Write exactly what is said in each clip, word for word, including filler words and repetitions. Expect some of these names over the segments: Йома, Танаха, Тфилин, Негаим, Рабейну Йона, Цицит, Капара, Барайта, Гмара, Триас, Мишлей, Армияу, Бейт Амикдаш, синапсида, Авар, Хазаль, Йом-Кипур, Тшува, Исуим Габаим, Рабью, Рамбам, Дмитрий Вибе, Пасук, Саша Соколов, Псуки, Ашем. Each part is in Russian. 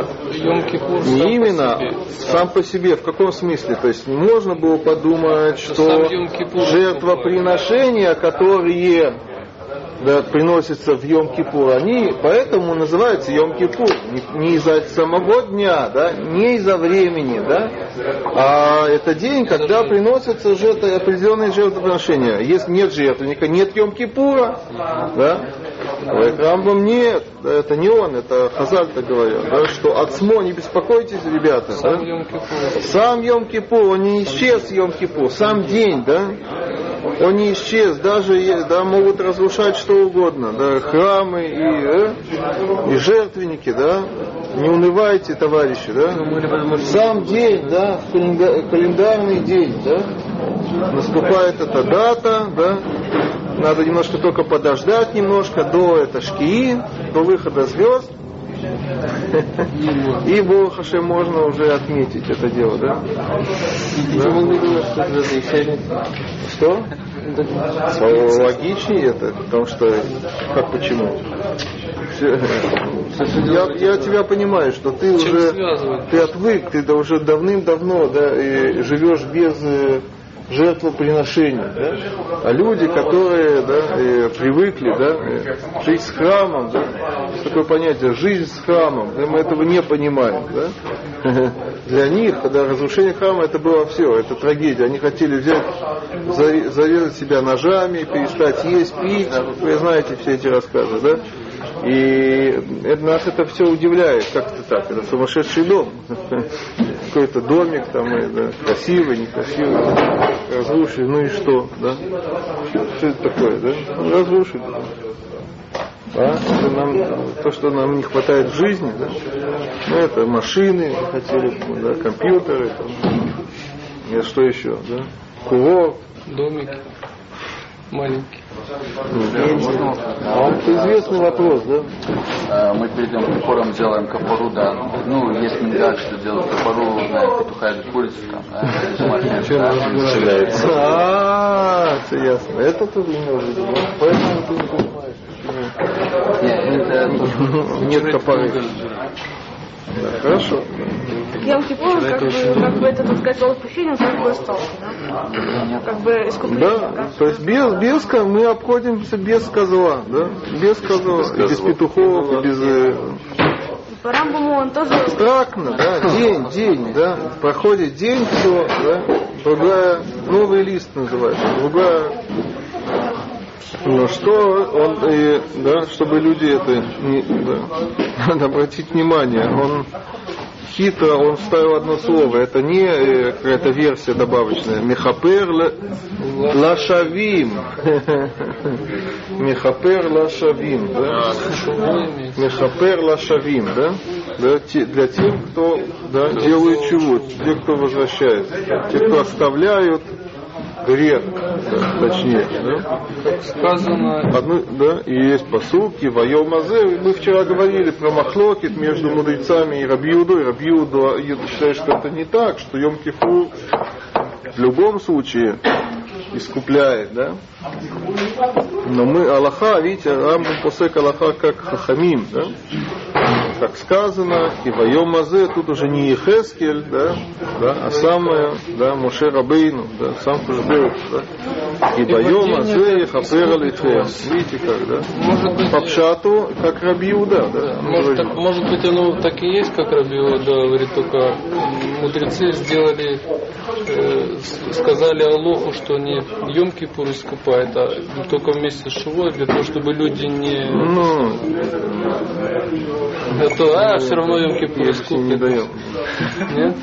Йом-Кипур сам именно по себе. Сам по себе, в каком смысле? То есть можно было подумать, что, что жертвоприношения, которые да, приносятся в Йом-Кипур, они поэтому называются Йом-Кипур. Не из-за самого дня, да, не из-за времени, да, а это день, когда приносятся жертвы, определенные жертвоприношения. Если нет жертвенника, нет Йом-Кипура, да. Рамбам нет, это не он, это Хазаль так говорил, да, что от СМО не беспокойтесь, ребята. Сам да? Йом-Кипур. Сам Йом-Кипур, он не исчез, Йом-Кипур, сам день, да, он не исчез, даже да, могут разрушать что угодно, да, храмы и, и жертвенники, да, не унывайте, товарищи, да, сам день, да, календарный день, да, наступает эта дата, да, надо немножко только подождать немножко до это шкии, до выхода звезд. И Бог Ашем можно уже отметить это дело, да? Что? Логичнее это, потому что как почему? Я, я тебя понимаю, что ты уже ты отвык, ты да уже давным-давно да, и живешь без жертвоприношения, да? А люди, которые да, э, привыкли да, э, жить с храмом, да? Такое понятие жизнь с храмом, да? Мы этого не понимаем, да? Для них, когда разрушение храма, это было все, это трагедия, они хотели взять, зарезать себя ножами, перестать есть, пить, вы знаете все эти рассказы, да? И это, нас это все удивляет, как это так, это сумасшедший дом, какой-то домик там, да, красивый, некрасивый, да, разрушили, ну и что, да, что это такое, да, разрушили, а? Нам, то, что нам не хватает в жизни, да, ну это машины, хотели, да, компьютеры, там, что еще, да, курорт, домик. Маленький. А это известный вопрос, да? Мы перед Йом Кипуром делаем капару, да. Ну, есть мингак, что делают капару, на петуха или курицу, там, да? Чем разбирается? А, все ясно. Это ты не уже делал. Поэтому ты не понимаешь. Нет капары. Да, хорошо. Йом-Кипур, как, как бы это, так сказать, волопущение, он сразу остался, да? Как бы искупление. Да, как? То есть без, без, мы обходимся без козла, да? Без козла, без, без петухов, и без... И по Рамбаму он тоже... Абстрактно, да, день, день, да? Проходит день, все, да? Другая, новый лист называется, другая... Ну что, он, э, да, чтобы люди это, не, да, надо обратить внимание, он хитро, он вставил одно слово, это не э, какая-то версия добавочная, Мехапер Лашавим, Мехапер Лашавим, да, Мехапер Лашавим, да, для тех, кто да, делает чуву, те, кто возвращается, те, кто оставляют. Грех, да, точнее, да? Как сказано... Одно, да, и есть пасуки, Йома. Мы вчера говорили про махлокит между мудрецами и Рабью, и Рабью считает, что это не так, что Йом-Кипур в любом случае искупляет, да? Но мы Аллаха, видите, Рамбам посек Аллаха как хахамим, да? Как сказано, и Йом-Азе тут уже не Ехескель, да, да, а самое, да, Муше Рабейну, да, сам Кужбек, да, и Йом-Азе и Хапера Литвея. Видите как, да? По пшату, как Рабиуда, да. Может, так, может быть, оно так и есть, как Рабиуда, говорит, только мудрецы сделали, э, сказали Аллаху, что не Йом-Кипур искупает, а только вместе с Швой, для того, чтобы люди не... Ну... Да то, а, все равно Йом-Кипур искупит. Не даем. Нет?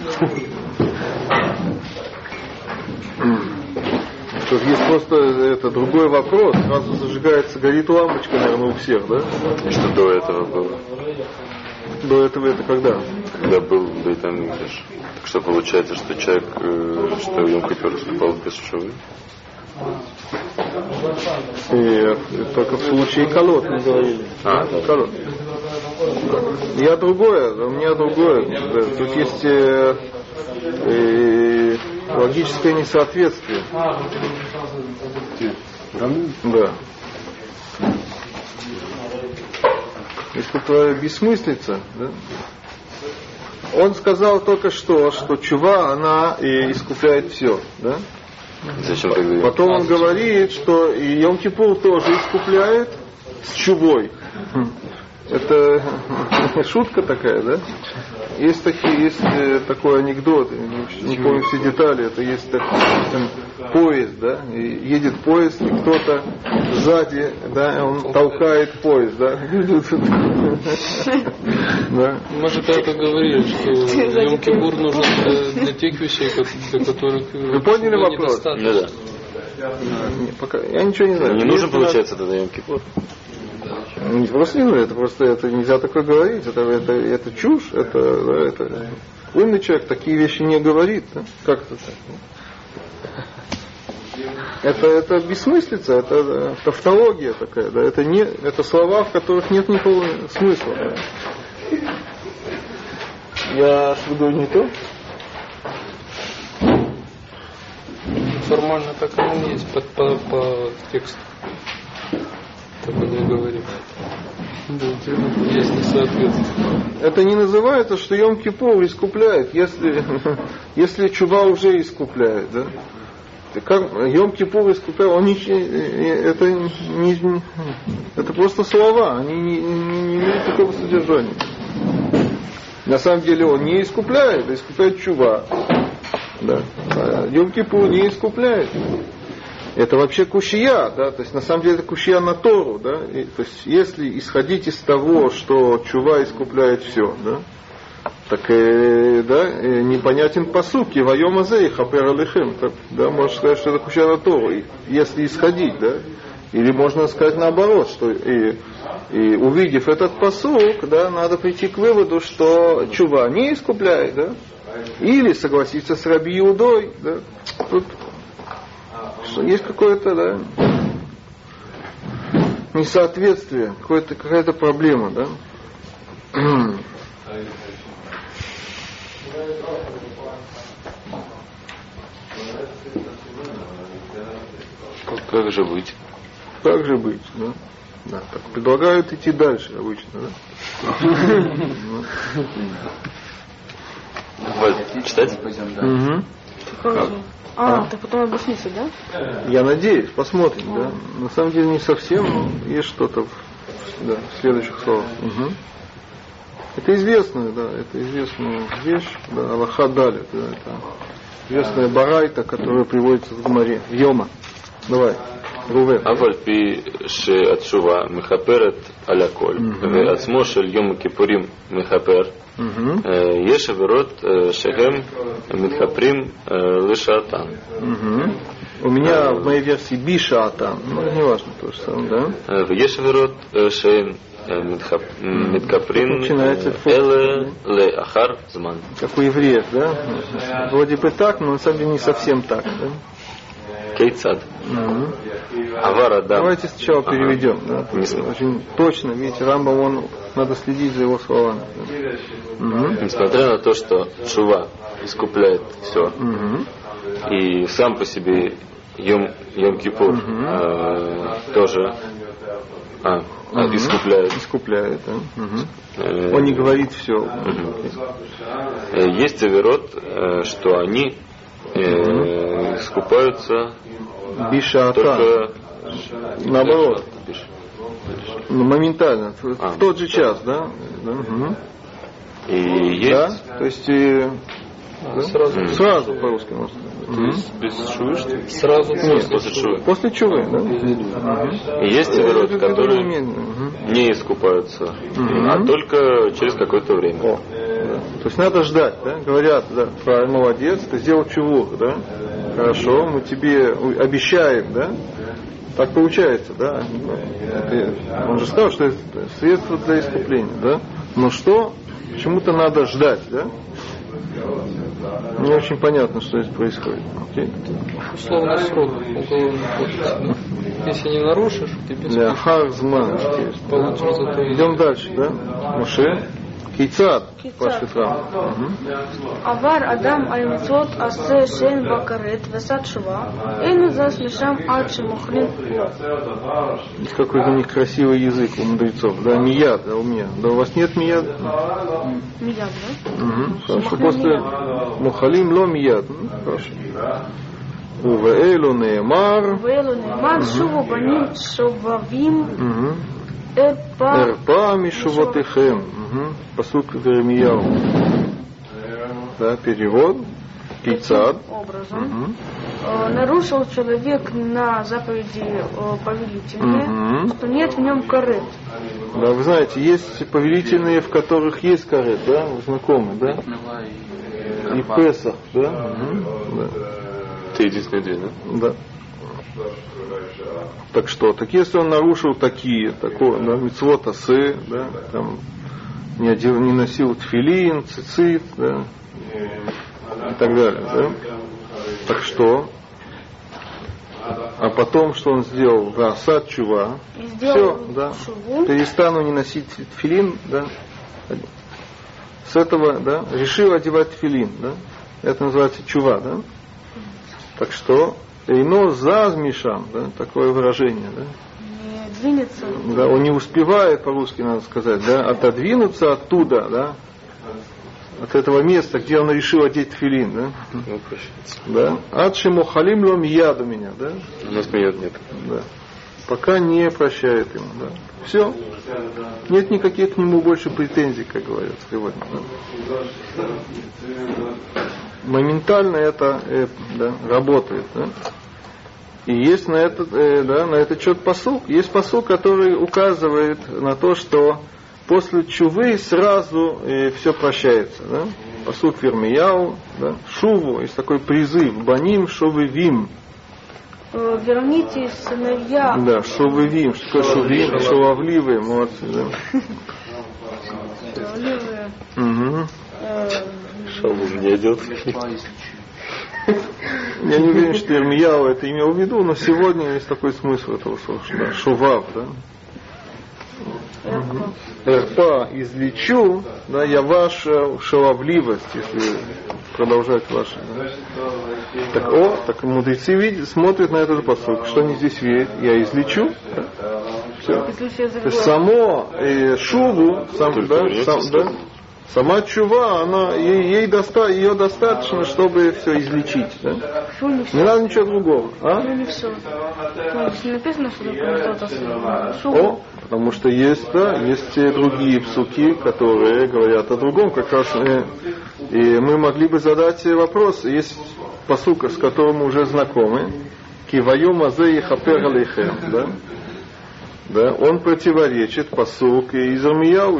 Есть просто это другой вопрос. Сразу зажигается, горит лампочка, наверное, у всех, да? И что до этого было? До этого это когда? Когда был Бейт Амикдаш. Так что получается, что человек, э, что Йом-Кипур искупал без Швы? И, только в случае колод мы говорили. А? Колод. Я другое, у меня другое. Тут есть э, э, логическое несоответствие. Да. Если твоя бессмыслица, да? Он сказал только что, что чува, она и искупляет все. Да? Зачем тогда? Потом он говорит, что и Йом-Кипур тоже искупляет с чувой. Это шутка такая, да? Есть такие, есть такой анекдот, не помню все детали, это есть такой там, поезд, да? И едет поезд, и кто-то сзади, да, он толкает поезд, да? Мы же так говорили, что Йом-Кипур нужен для тех вещей, для которых... Вы поняли вопрос? Я ничего не знаю. Не нужен, получается, тогда Йом-Кипур? Не просто не это просто это нельзя такое говорить, это, это, это чушь, это, да, это умный человек такие вещи не говорит. Да? Как это так? Это, это бессмыслица, это тавтология такая, да, это, не, это слова, в которых нет никакого смысла. Да? Я сведу не то. Формально так оно и есть по, по, по тексту. Говорим. Да, есть несоответствие. Это не называется, что Йом-Кипур искупляет, если, если чува уже искупляет, да? Как Йом-Кипур искупляет, он не, это, не, это просто слова, они не, не, не имеют такого содержания. На самом деле он не искупляет, а искупляет чува. Да. А Йом-Кипур не искупляет. Это вообще кушия, да, то есть на самом деле это кушия на Тору, да, и, то есть если исходить из того, что чува искупляет все, да, так, э, да, э, непонятен пасук, во Йома зе хапер лехем, да, можно сказать, что это кушия на Тору, если исходить, да, или можно сказать наоборот, что и, и увидев этот пасук, да, надо прийти к выводу, что чува не искупляет, да, или согласиться с Рабью, да, тут что есть какое-то, да, несоответствие, какое-то, какая-то проблема, да. Как, как же быть? Как же быть, да? Да, так предлагают идти дальше обычно, да? Читать? Как? А, а, так потом объяснится, да? Я надеюсь, посмотрим, а. Да. На самом деле не совсем, есть что-то в, да, в следующих словах. Угу. Это известная, да, это известная вещь, да, Аллаха Далит, да, это известная барайта, которая приводится в Гмаре. Йома. Давай. Рувен. Авар пи ши отшува мехапер аляколь. Ве отсмошель йома кипурим мехапер. Ешеверот шехем митхаприм лышатан. У меня в моей версии бишатан, но не важно то же самое, да? Ешеверот шехем митхаприм эле ле ахар зман. Как у евреев, да? Вроде бы так, но на самом деле не совсем так, да? Кейцад. Авара, да. Давайте сначала переведем. Да, очень точно, видите, Рамбам, он, надо следить за его словами. Угу. Несмотря на то, что чува искупляет все, угу. И сам по себе Йом, Йом-Кипур, угу. э, тоже а, угу. искупляет. Искупляет, да. Угу. Э, он не говорит все. Угу. Есть оверот, э, что они Э, скупаются биша только наоборот биша. Ну, моментально в, а, в тот же час, да, да? Угу. И есть, да? То есть э, а, да? сразу mm. сразу по-русски можно mm. без чувы, что? Сразу Нет, после чувы после чувы да? Mm-hmm. И есть народ, mm-hmm. которые mm-hmm. не искупаются, mm-hmm. а только через какое-то время. О. То есть надо ждать, да? Говорят, да, правильно, молодец, ты сделал чуву, да? Хорошо, мы тебе обещаем, да? Так получается, да? Он же сказал, что это средство для искупления, да? Но что? Почему-то надо ждать, да? Не очень понятно, что здесь происходит. Окей? Условно срок уголовный кодекс. Если не нарушишь, тебе... Для Харзмана. Идем дальше, да? Муше. Кейцат. Авар адам аль мицвот асе шен бакарет весат шува. Эйну зас лишам адши мухлин. Какой у них красивый язык у мудрецов. Да, мияд, да, у меня. Да у вас нет мияд? Мияд, да? Угу. Хорошо. После мухалим ло мияд. Хорошо. Увеэлу неэмар. Увеэлу неэмар шуву баним шувавим. Эрпа мишуватыхэм. Пасук Армияу. Да, перевод. Кейцад. Образом. Угу. Нарушил человек на заповеди повелительные, угу. что нет в нем карет. Да, вы знаете, есть повелительные, в которых есть карет, да? Вы знакомы, да? И Песах, да? Угу. Да. Ты единственный день, да? Да. Так что, так если он нарушил такие, такое, да, мицвот асе, да, там, не, одел, не носил тфилин, цицит, да, и так далее, да? Так что, а потом, что он сделал, да, сад чува, все, да, перестану не носить тфилин, да, с этого, да, решил одевать тфилин, да, это называется чува, да, так что, ино зазмишам, да, такое выражение, да? Не двинется. Да, он не успевает, по-русски надо сказать, да, отодвинуться оттуда, да, от этого места, где он решил одеть тфилин, да? Да. Адши мухалим лом яду меня, да? У нас мияд нет. Да. Пока не прощает ему, да. Все. Нет никаких к нему больше претензий, как говорят сегодня. Да? Моментально это, э, да, работает, да? И есть на этот, э, да, на этот счет пасук. Есть пасук, который указывает на то, что после чувы сразу э, все прощается, да? Пасук Вермияу, да? Шуву, есть такой призыв, баним шувывим. Верните сыновья. Да, шувывим, что шувывим, шувавливые, молодцы, да. Шувавливые. Угу. Шаву уже не идет. Я не уверен, что Ирмияу это имел в виду, но сегодня есть такой смысл этого слова, да? Шував, да? Угу. Эрпа, излечу, да, я вашу шаловливость, если продолжать вашу. Да. Так, о, так мудрецы видят, смотрят на этот посыл, что они здесь видят, я излечу, да? Все. То есть само э, шубу, сам, да, сам, да? Сама чува, она, ей, ей доста, ее достаточно, чтобы все излечить. Да? Не надо ничего другого. А? О, потому что есть, да, есть другие псуки, которые говорят о другом. Как раз и, и мы могли бы задать вопрос. Есть пасука, с которым мы уже знакомы. Кивайом азе мехапер лашавим, да? Да, он противоречит пасук из Армияу,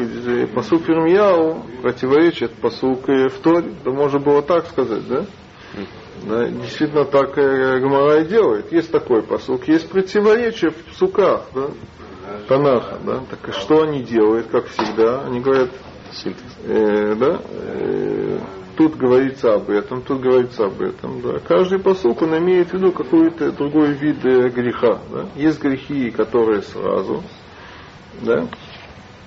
пасук Армияу противоречит пасук в Торе, да, можно было так сказать, да? Да, действительно так Гмара и делает. Есть такой пасук, есть противоречие в псуках, да? Танаха, да? Так что они делают, как всегда? Они говорят, э, да, э, тут говорится об этом, тут говорится об этом, да. Каждый пасук, он имеет в виду какой-то другой вид греха, да. Есть грехи, которые сразу, да.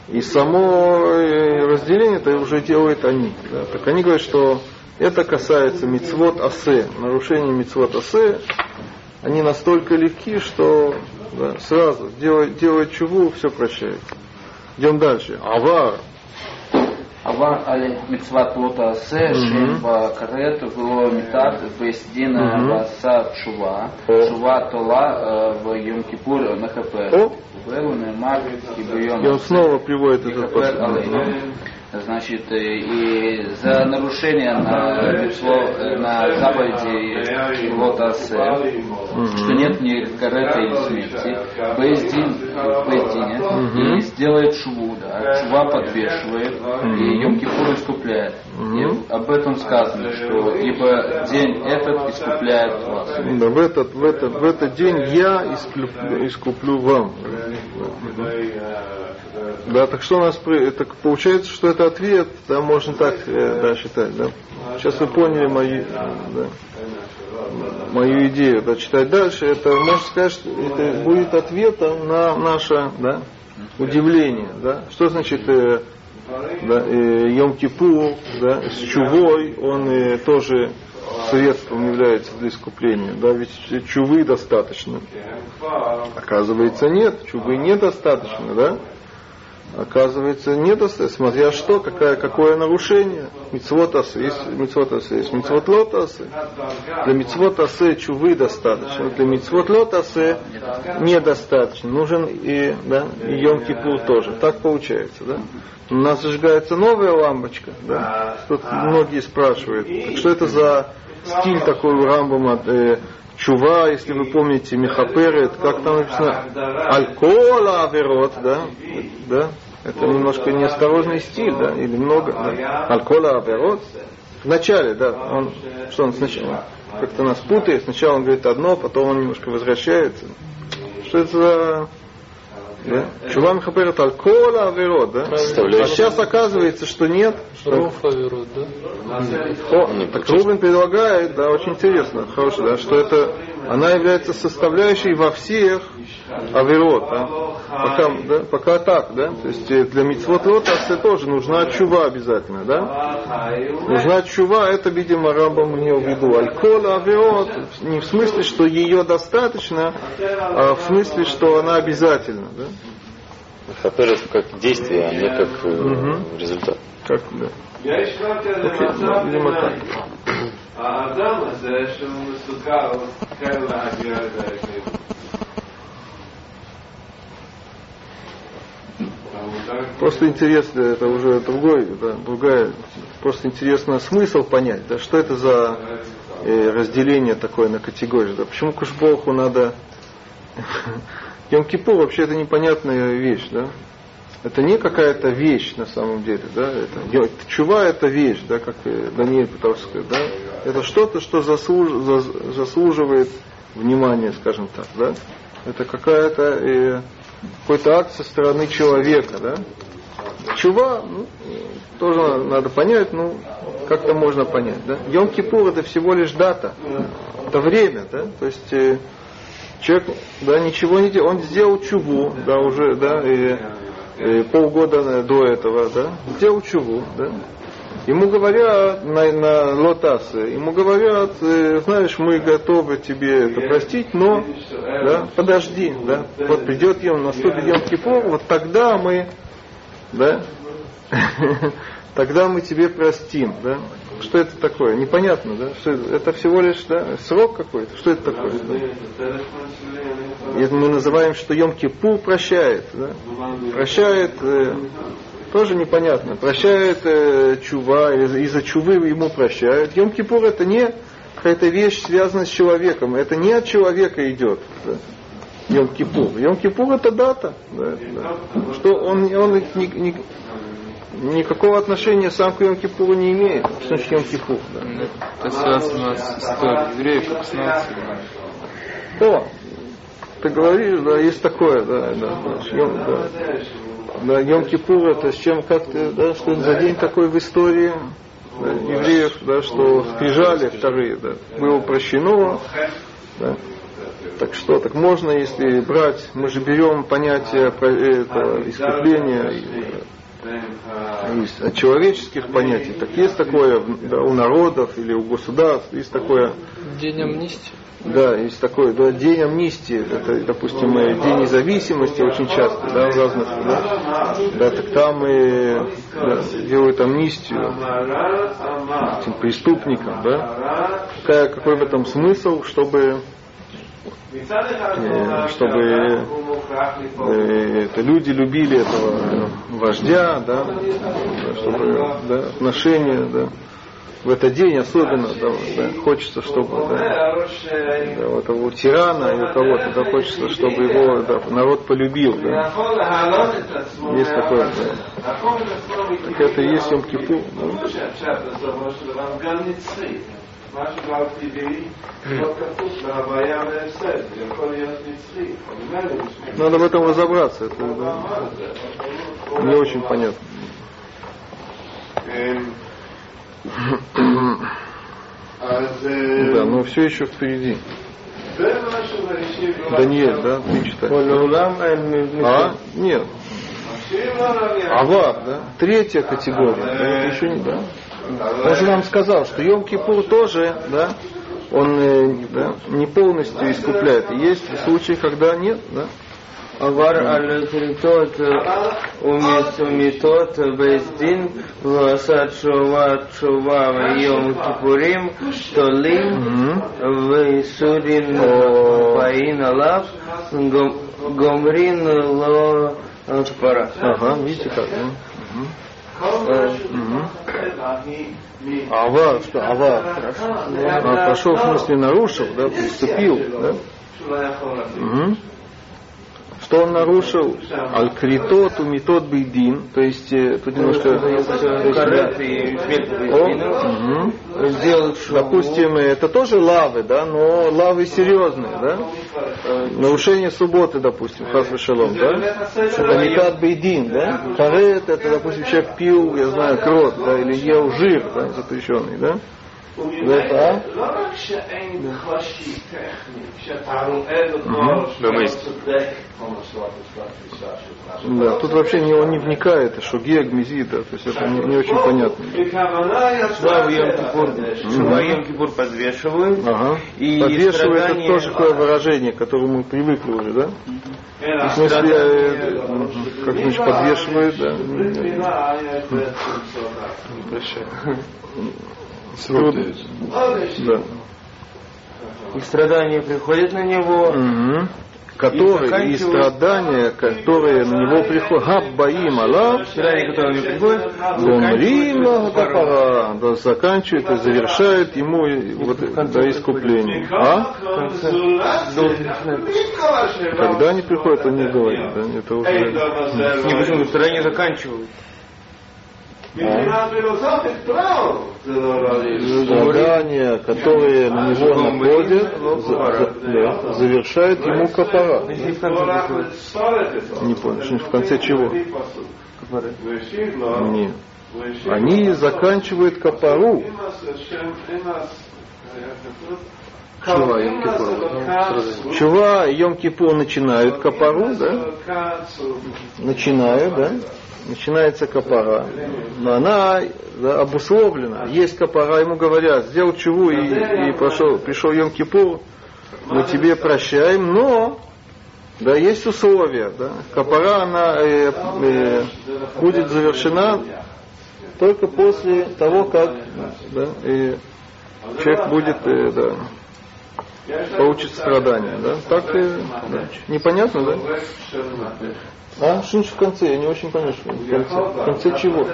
И само разделение это уже делают они, да. Так они говорят, что это касается мицвот асе, нарушения мицвот асе, они настолько легки, что, да, сразу делают, делают чуву, все прощается. Идем дальше. Авар. Авар аль мицвот лотосе шин бакарет вло митат бейдин басат шува шува тола в Йом-Кипур мехапер и он снова приводит этот пасук. Значит, и за нарушение на, на заповеди лотосе, mm-hmm. что нет ни карета или смерти, Бейдин, в Бейдине, mm-hmm. и сделает шву, да, шва подвешивает, mm-hmm. и Йом-Кипур искупляет. Mm-hmm. И об этом сказано, что ибо день этот искупляет вас. Да, в, этот, в, этот, в этот день я искуплю, искуплю вам. Mm-hmm. Да, так что у нас так получается, что это ответ, да, можно так, да, считать, да. Сейчас вы поняли мою, да, мою идею, да, читать дальше. Это, можно сказать, что это будет ответом на наше, да, удивление, да. Что значит э, да, э, Йом-Кипур, да, с Чувой, он э, тоже средством является для искупления, да, ведь Чувы достаточно. Оказывается, нет, Чувы недостаточно, да? Оказывается, недостаточно, смотря что, какая, какое нарушение. Мицвот асе, есть мицвот асе, есть мицвот лотосе. Для мицвот асе чувы достаточно, для мицвот лотосе недостаточно. Нужен и, да, и Йом-Кипур тоже. Так получается, да? У нас зажигается новая лампочка, да? Тут многие спрашивают, так что это за стиль такой у Рамбама? Э, Чува, если вы помните, Мехапер, как там написано, алькола аверот, да, да, это немножко неосторожный стиль, да, или много, да? Алькола аверот, вначале, да, он, что он сначала, как-то нас путает, сначала он говорит одно, потом он немножко возвращается, что это за... Да? Чува Мехапер это алькола аверот, да? А сейчас оказывается, что нет. Что? Аверот, да? О, так Рубин предлагает, да, очень интересно, хорошо, да, что это она является составляющей во всех аверот, да? Пока, да, пока так, да? То есть для мицвот лотосе тоже нужна чува обязательно, да? Нужна чува, это, видимо, Рамбам имел в виду. Алькола аверот не в смысле, что ее достаточно, а в смысле, что она обязательна, да? Хапер как действие, а не как угу. результат. Как, да. Окей, ну, видимо, так. Просто интересно, это уже другой, да, другая, просто интересно смысл понять, да, что это за э, разделение такое на категории, да, почему Кушбоху надо... Йом-Кипур вообще это непонятная вещь, да? Это не какая-то вещь на самом деле, да? Это, чува это вещь, да, как Даниэль пытался сказать, да? Это что-то, что заслуж, зас, заслуживает внимания, скажем так, да? Это какая-то, э, какой-то акт со стороны человека, да? Чува, ну, тоже надо, надо понять, ну, как-то можно понять, да? Йом-Кипур это всего лишь дата, это время, да? То есть... Э, человек, да, ничего не делал, он сделал чуву, да, уже, да, и, и полгода до этого, да, сделал чуву, да. Ему говорят на, на лотасе, ему говорят, знаешь, мы готовы тебе это простить, но, да, подожди, да, вот придет Йом, наступит Йом-Кипур, вот тогда мы, да, тогда мы тебе простим, да. Что это такое? Непонятно, да? Что это? Это всего лишь, да, срок какой-то. Что это такое? Да? Это мы называем, что Йом-Кипур прощает, да? Прощает, э, тоже непонятно. Прощает э, чува, из-за чувы ему прощают. Йом-Кипур это не какая-то вещь, связанная с человеком. Это не от человека идет. Да? Йом-Кипур. Йом-Кипур это дата. Да, да. Что он, он не, не никакого отношения сам к Йом-Кипуру не имеет. Что значит Йом-Кипур? Да. Это связано с историей евреев, как с нацией. О, ты говоришь, да, есть такое, да, да. да. да Йом-Кипур это с чем, как ты, да, что за день такой в истории да, евреев, да, что скрижали вторые, да, было прощено, да. Так что, так можно, если брать, мы же берем понятие этого искупления, есть от человеческих понятий, так есть такое, да, у народов или у государств, есть такое день амнистии. Да, есть такое, да, день амнистии, это, допустим, день независимости очень часто, да, в разных, да, да, так там и да, делают амнистию этим преступникам, да. Какая, какой в этом смысл, чтобы чтобы э, это, люди любили этого вождя, да, чтобы да, отношения да, в этот день особенно да, да, хочется, чтобы да, да, вот, у тирана или у кого-то да, хочется, чтобы его да, народ полюбил. Да. Есть такое. Да. Так это и есть Йом-Кипур. Надо в этом разобраться, это да, не очень понятно. Да, но все еще впереди. Даниэль, да, ты читаешь. А? Нет. А вот, да? Третья категория. Да, еще не, да. Он же нам сказал, что Йом-Кипур тоже, да, он да, не полностью искупляет. Есть случаи, когда нет, да. Авар аль-Критот умитот бейдин власа чува чува в Йом-Кипурим толим в Исурин паин алав гомрин ло Капара. Ага, видите как. Авар, что авар, хорошо. Пошел, в смысле, нарушил, да, приступил, да. Угу. Что он нарушил? Аль-Критот, умитот бейдин, то есть тут немножко... Карет и сделал. Допустим, это тоже лавы, да, но лавы серьезные, да? Нарушение субботы, допустим, хас вешелом, да? Умитот бейдин, да? Карет, это, допустим, человек пил, я знаю, крот, да, или ел жир, да, запрещенный, да? Это, а? Mm-hmm. Да, тут вообще не, он не вникает, шуге, гмизида, то есть это не, не очень понятно. Да, в Йом-Кипур mm-hmm. подвешивают. Ага. И подвешивают, это тоже такое выражение, к которому мы привыкли уже, да? Mm-hmm. В смысле, mm-hmm. как-нибудь подвешивают, да? Mm-hmm. Трудно. Да. И страдания приходят на него, угу. которые и, заканчивают... и страдания, которые на него приходят, габбаим алав, страдания, которые на него приходят, гомрима капара, да, заканчивает и завершает ему вот до искупления. А? Когда они приходят, он не говорит, да, это уже. Не почему страдания заканчивают. Страдания, которые на него находят, за, за, завершают ему капара. Не понял, в конце чего? Нет. Они заканчивают капару. Чува и Йом-Кипур. Чува и Йом-Кипур начинают капару, да? Начинают, да? Начинается капара, но она да, обусловлена. Есть капара, ему говорят, сделал чуву и, и пошел, пришел Йом-Кипур, мы тебе прощаем, но да, есть условия. Да. Капара она э, э, будет завершена только после того, как да, э, человек будет э, да, получит страдания. Да. Так э, да. Непонятно, да? А? Что в конце? Я не очень понял, что в конце. В конце чего?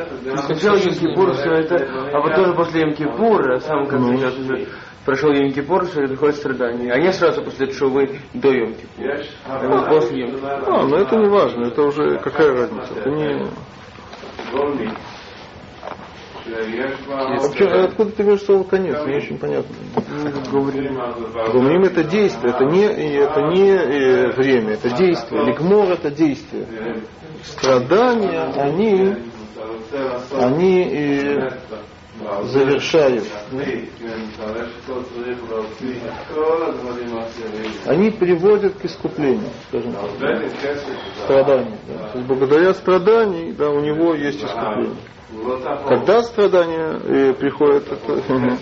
Сначала Йом-Кипур, все это, а вот тоже после Йом-Кипура, в самом конце, ну, сейчас уже прошел Йом-Кипур, все это приходит страдание. А не сразу после Чувы до Йом-Кипура. А после Йом-Кипура. А, но это не важно, это уже какая разница. Это не... Вообще, откуда ты говоришь слово конец? Не очень понятно. Гумрим. Гумрим это действие, это не, это не время, это действие. Ликмор это действие. Страдания, они, они завершают. Они приводят к искуплению, скажем так. Страдания. Да. То есть благодаря страданиям, да, у него есть искупление. Когда страдания э, приходят, это, э,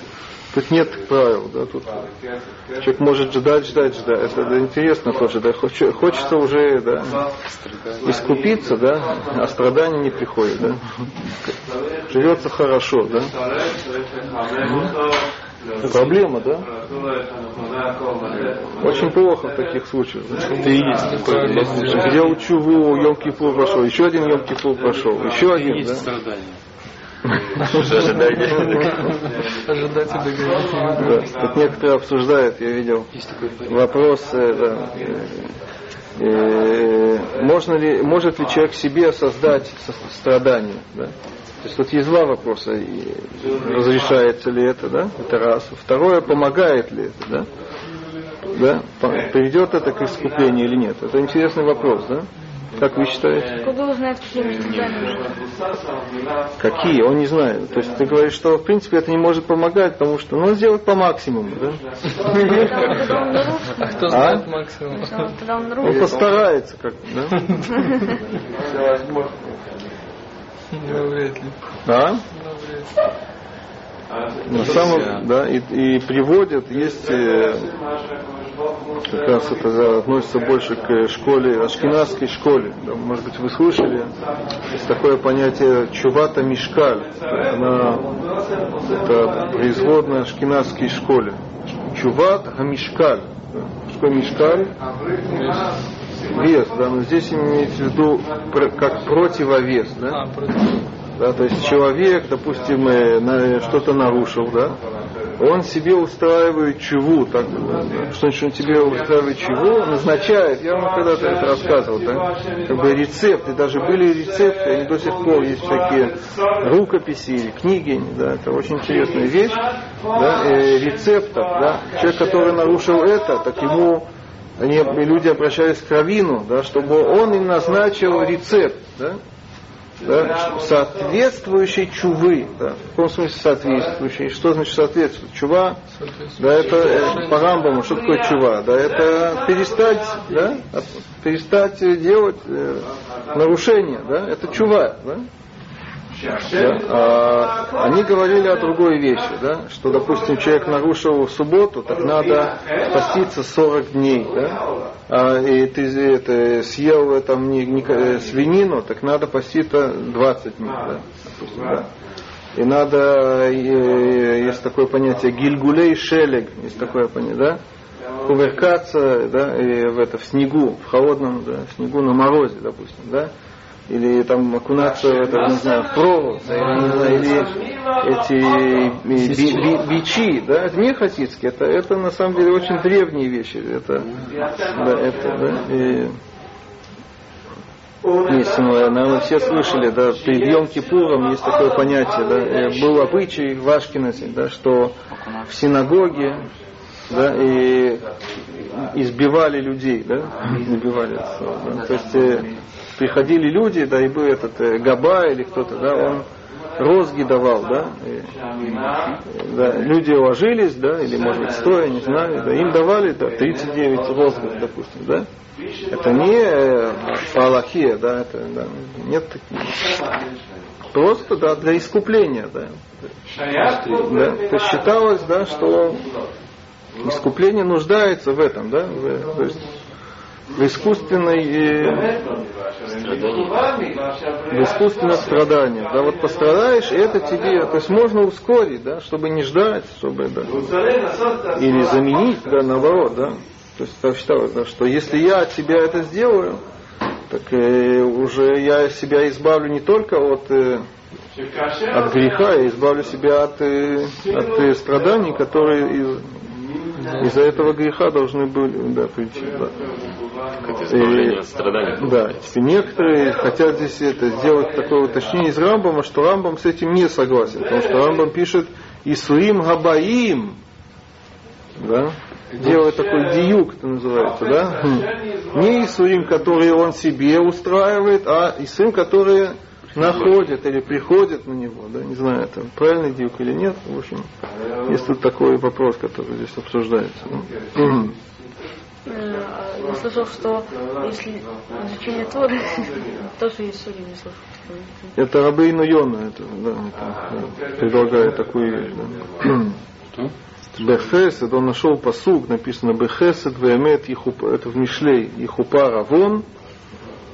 тут нет правил, да, тут человек может ждать, ждать, ждать. Это да, интересно тоже, да, хочется, хочется уже, да, искупиться, да, а страдания не приходят, да. Живется хорошо, да. Mm-hmm. Проблема, да? Очень плохо в таких случаях. Это и есть такое. Я учу в Йом-Кипур прошел, еще один Йом-Кипур прошел, еще один, да? Ожидать и договориться. Тут некоторые обсуждают, я видел, вопрос, можно ли, может ли человек себе создать страдания, да? То есть тут есть два вопроса, и разрешается ли это, да, это раз. Второе, помогает ли это, да, да? Приведет это к искуплению или нет. Это интересный вопрос, да? Как вы считаете? Куда узнает, какие страданиями? Какие? Он не знает. То есть ты говоришь, что в принципе это не может помогать, потому что ну, он сделает по максимуму, да? А кто знает максимум? Он постарается как-то, да? Навряд ли. А? На самом, да, и, и приводят, есть э, как раз это относится больше к школе, ашкеназской школе. Да, может быть, вы слышали, есть такое понятие чувата мишкаль. Она это производная ашкеназской школе. Чуват хамишкаль. Что мишкаль? Вес, да, но здесь имеется в виду как противовес, да? Да, то есть человек, допустим, что-то нарушил, да, он себе устраивает чуву, так, что он тебе устраивает чуву, назначает, я вам когда-то это рассказывал, да, как бы рецепты, даже были рецепты, они до сих пор есть всякие рукописи или книги, да, это очень интересная вещь, да, рецептов, да, человек, который нарушил это, так ему... Они, люди обращались к раввину, да, чтобы он им назначил рецепт, да, да, соответствующий чувы, да, в каком смысле соответствующий, что значит соответствует? Чува, да, это по Рамбаму, что такое чува, да, это перестать, да, перестать делать э, нарушения, да, это чува, да. Да, а, они говорили о другой вещи, да, что, допустим, человек нарушил субботу, так надо поститься сорок дней, да, а, и ты это, съел там, не, не, свинину, так надо поститься двадцать дней, да, допустим, да. И надо, и, есть такое понятие гильгулей шелег, есть такое понятие, да, кувыркаться, да, в, это, в снегу, в холодном, да, в снегу на морозе, допустим, да. Или там окунаться, это, не знаю, в проволоку, или эти би, би, бичи, да, это не хасидские, это, это на самом деле очень древние вещи, это, да, это, да, и, есть, ну, наверное, все слышали, да, перед Йом-Кипуром есть такое понятие, да, был обычай в Ашкеназе, да, что в синагоге, да, и избивали людей, да, избивали, да, то есть приходили люди, да, и был этот э, Габа или кто-то, да, он розги давал, да, и, да, люди ложились, да, или, может быть, стоя, не знаю, да, им давали, да, тридцать девять розгов, допустим, да. Это не э, алахия, да, это, да, нет таких. Просто, да, для искупления, да. Да, то считалось, да, что искупление нуждается в этом, да, в, то есть, в искусственной э, в искусственных страданиях, да, вот пострадаешь, и это тебе, то есть можно ускорить, да, чтобы не ждать, чтобы, да, или заменить, да, наоборот, да, то есть так считалось, да, что если я от тебя это сделаю, так э, уже я себя избавлю не только от э, от греха, я избавлю себя от э, от э, страданий, которые из, из-за этого греха должны были, да, прийти, да. И, да, и некоторые хотят здесь это сделать такое уточнение из Рамбама, что Рамбам с этим не согласен, потому что Рамбам пишет Исуим Габаим, да, делает такой диюк, это называется, да, не Исуим, который он себе устраивает, а Исуим, который находит или приходит на него, да, не знаю, это правильный диюк или нет, в общем, есть тут такой вопрос, который здесь обсуждается. Да. Я слышал, что если изучение Торы, тоже есть судьи, не слышал. Это Рабейну Йона, это, да, это, да, предлагает такую вещь. Да. Бехесед, он нашел пасук, написано Бехесед, веемет, это в Мишлей, и Хупара вон,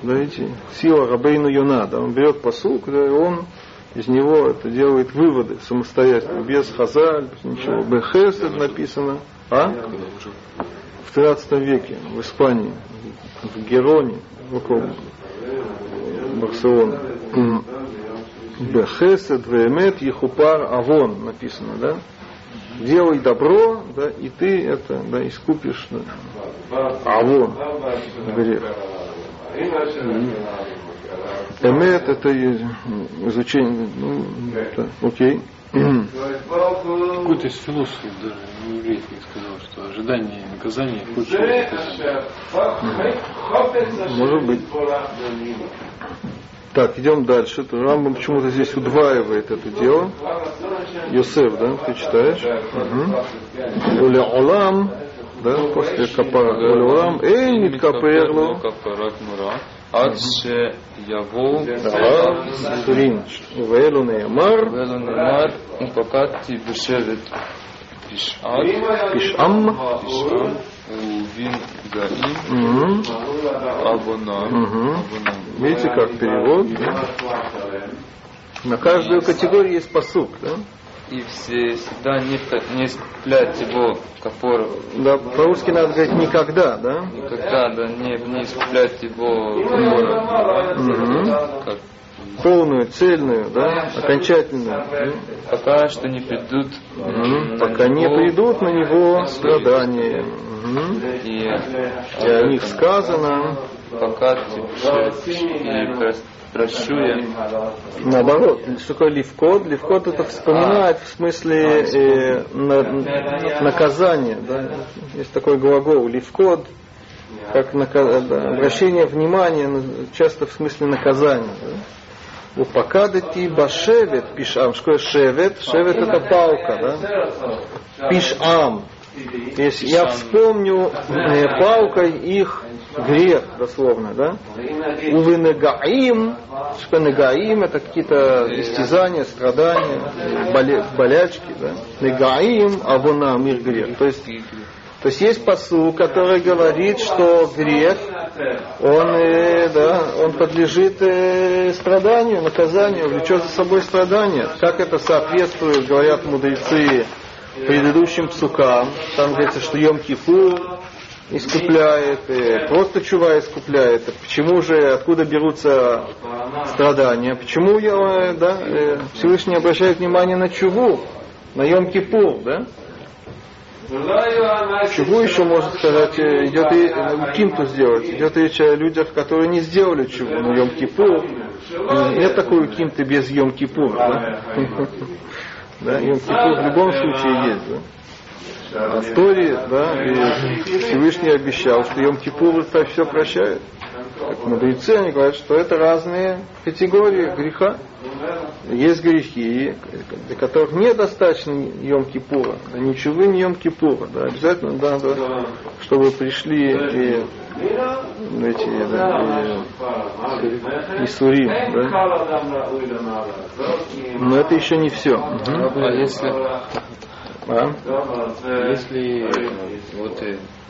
да, видите, сила Рабейну Йона, да, он берет пасук, да, и он из него это делает выводы самостоятельно, без Хазаль, без ничего. Бехесед написано, а? В тринадцатом веке в Испании, в Героне, вокруг Барселоны. Бехесед веемет ехупар авон написано, да? Делай добро, да, и ты это, да, искупишь, да, авон грех. Эмет это изучение, ну, это, окей. Какой-то из философов, даже не еврейский, сказал, что ожидание наказания худшего наказания. Может быть. Так, идем дальше. Рамбам почему-то здесь удваивает это дело. Йосеф, да, ты читаешь? Оля Олам, да, после Капара. Оля Олам, эй, Мехапер Лашавим. עד שיבוא דבר סורין ואלו נאמר ופקדתי בשבט פשעם ראובין גאים אבונם. Видите, как перевод? На каждую категорию есть пасук, да? И всегда не, не искуплять его капору. Да, по-русски надо говорить никогда, да? Никогда, да, не, не искуплять его капору. Угу. Полную, цельную, да, окончательную. Пока что не придут. Угу. Пока не придут на него страдания. Угу. И, и о них сказано. Пока ты прощу я. Наоборот, что такое левкот? Левкот это вспоминает в смысле э, на, наказание. Да? Есть такой глагол левкот, как наказ... да, обращение внимания, часто в смысле наказания. Да? Упакадати башевет пишам. Что шевет? Шевет это палка. Да? Пишам. То есть я вспомню э, палкой их грех, дословно, да? Увы, негаим, что негаим, это какие-то истязания, страдания, боля, болячки, да? Негаим, а вон нам их грех. То есть, то есть есть пасук, который говорит, что грех, он, э, да, он подлежит э, страданию, наказанию, влечет за собой страдания. Как это соответствует, говорят мудрецы, предыдущим псукам, там говорится, что Йом-Кипур искупляет, и просто Чува искупляет. Почему же, откуда берутся страдания? Почему я, да, Всевышний обращает внимание на Чуву, на Йом-Кипур, да? Чуву еще, можно сказать, идет и кинту сделать. Идет речь о людях, которые не сделали Чуву, но Йом-Кипур. Нет такой кинты без Йом-Кипур, да? Да, Йом-Кипур в любом случае есть, да? В Торе, да, и Всевышний обещал, что Йом-Кипур все прощает. Так мудрецы, они говорят, что это разные категории греха. Есть грехи, для которых недостаточно Йом-Кипура, ни Чувы, ни Йом-Кипура. Да, обязательно надо, да, чтобы пришли и, эти, да, и, и сурим. Да. Но это еще не все. Угу. А если... А? Если вот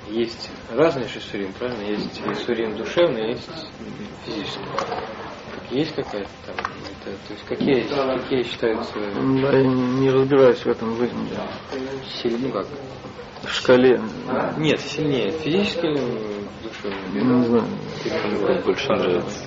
есть разные исурим, правильно? Есть исурим душевный, есть физический. Есть какая-то там, это, то есть какие, какие считаются? Да, я не разбираюсь в этом, вы сильнее, ну как? В шкале. Нет, сильнее физический или душевный? Не знаю. Кому как больше нравится?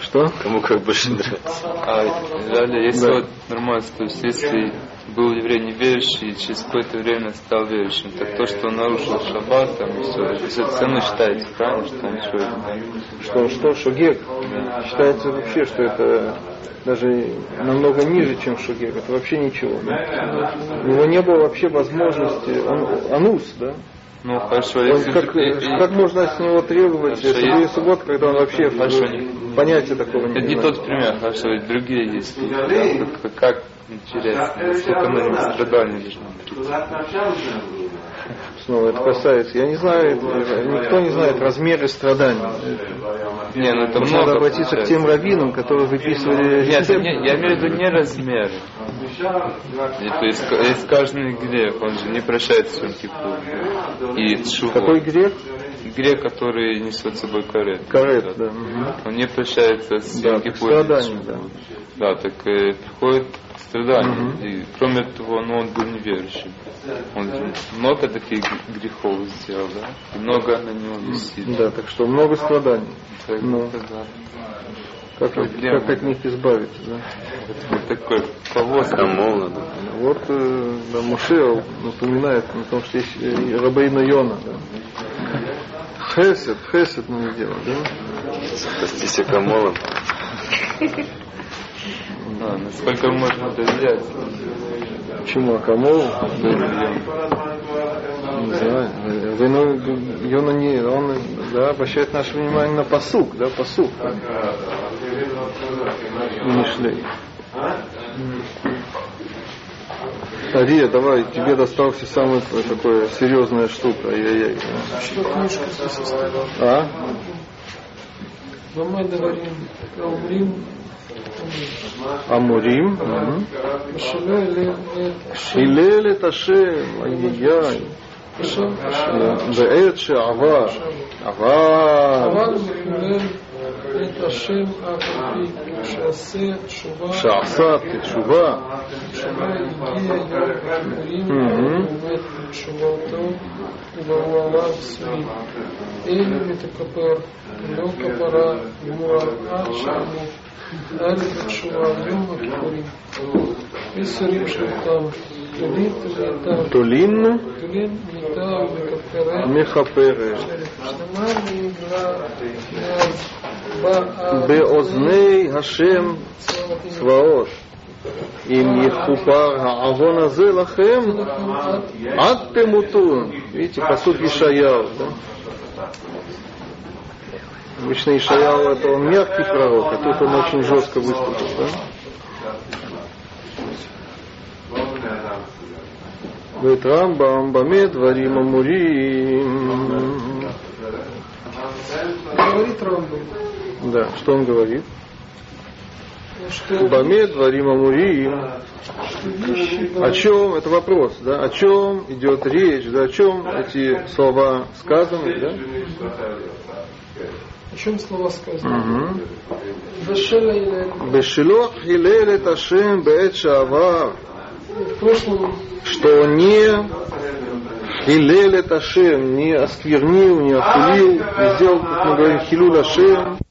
Что? Кому как больше нравится? А далее, если да. Вот нормально, то есть если был еврей неверующий и через какое-то время стал верующим, так то, что он нарушил шаббат, там и все, это все равно считается, правильно, что он что? Что он что, шогег? Да. Считается вообще, что это даже намного ниже, чем шогег, это вообще ничего, да? У него не было вообще возможности, он, анус, да? Ну, хорошо, он, если... Как, и, как и, можно с него требовать субботу, субботу, когда он вообще хорошо, в, понятия такого не это не тот пример, хорошо, ведь другие есть. Да, как, как интересно, сколько на страдания лишь снова это касается, я не знаю, никто не знает размеры страданий. Не, ну это много. Надо обратиться к тем раввинам, которые выписывали... Нет, не, я имею в виду не размеры. И, то есть, есть каждый грех, он же не прощает своим кипу. И шуву. Какой грех? Грех, который несет с собой карет. Карет, да. Угу. Он не прощается с да, кипой. Да. Да, так э, приходит страдание. Угу. И, кроме того, ну, он был неверующим. Он много таких грехов сделал, да? И много на него висит. Да, так что много страданий. Так, но... да. Как, как от них избавиться, да? Вот такой повозка да, молода. Вот да, Муше напоминает о том, что есть Рабейну Йона. Да. Хесед, хесед мы не делаем, да? Спастись акамолом. Да, насколько можно это взять? Почему акамол? Не знаю. Йона не, он да, обращает наше внимание на пасук, да, пасук. Мишлей. Ария, давай, тебе достался самая такая серьезная штука. Ай-яй-яй. А? Но мы говорим Амурим. Амурим. Шилеле Ташем. Ай-яй-яй. Беэт ше Авар. Авар. את השם אבי שעשה תשובה שעשה תשובה תשובה הגיע יום הורים ובאמת תשובתו ובאו עליו סביב אין מתכפר לא כפרה ימוער עד שעמו על התשובה יום הכיפורים מסורים שלטם תולין מטעם מכפרת שלמה נגלה באוזני השם צבאות אם יכופר העוון הזה לכם עד תמותו. Видите, פסוק ישעיהו. Обычно Ишаял это он мягкий пророк, а тут он очень жестко выступил, да? ואת רמב"ם במה דברים אמורים. Говорит Рамбам. Да, что он говорит? Баме дворим амурим. О чем? Это вопрос, да? О чем идет речь? Да, о чем эти слова сказаны? Да? О чем слова сказаны? Бешилох хилел эт Ашем беэт шеавар. Что не хилел эт Ашем, не осквернил, не охулил, не сделал, как мы говорим, хилул Ашем.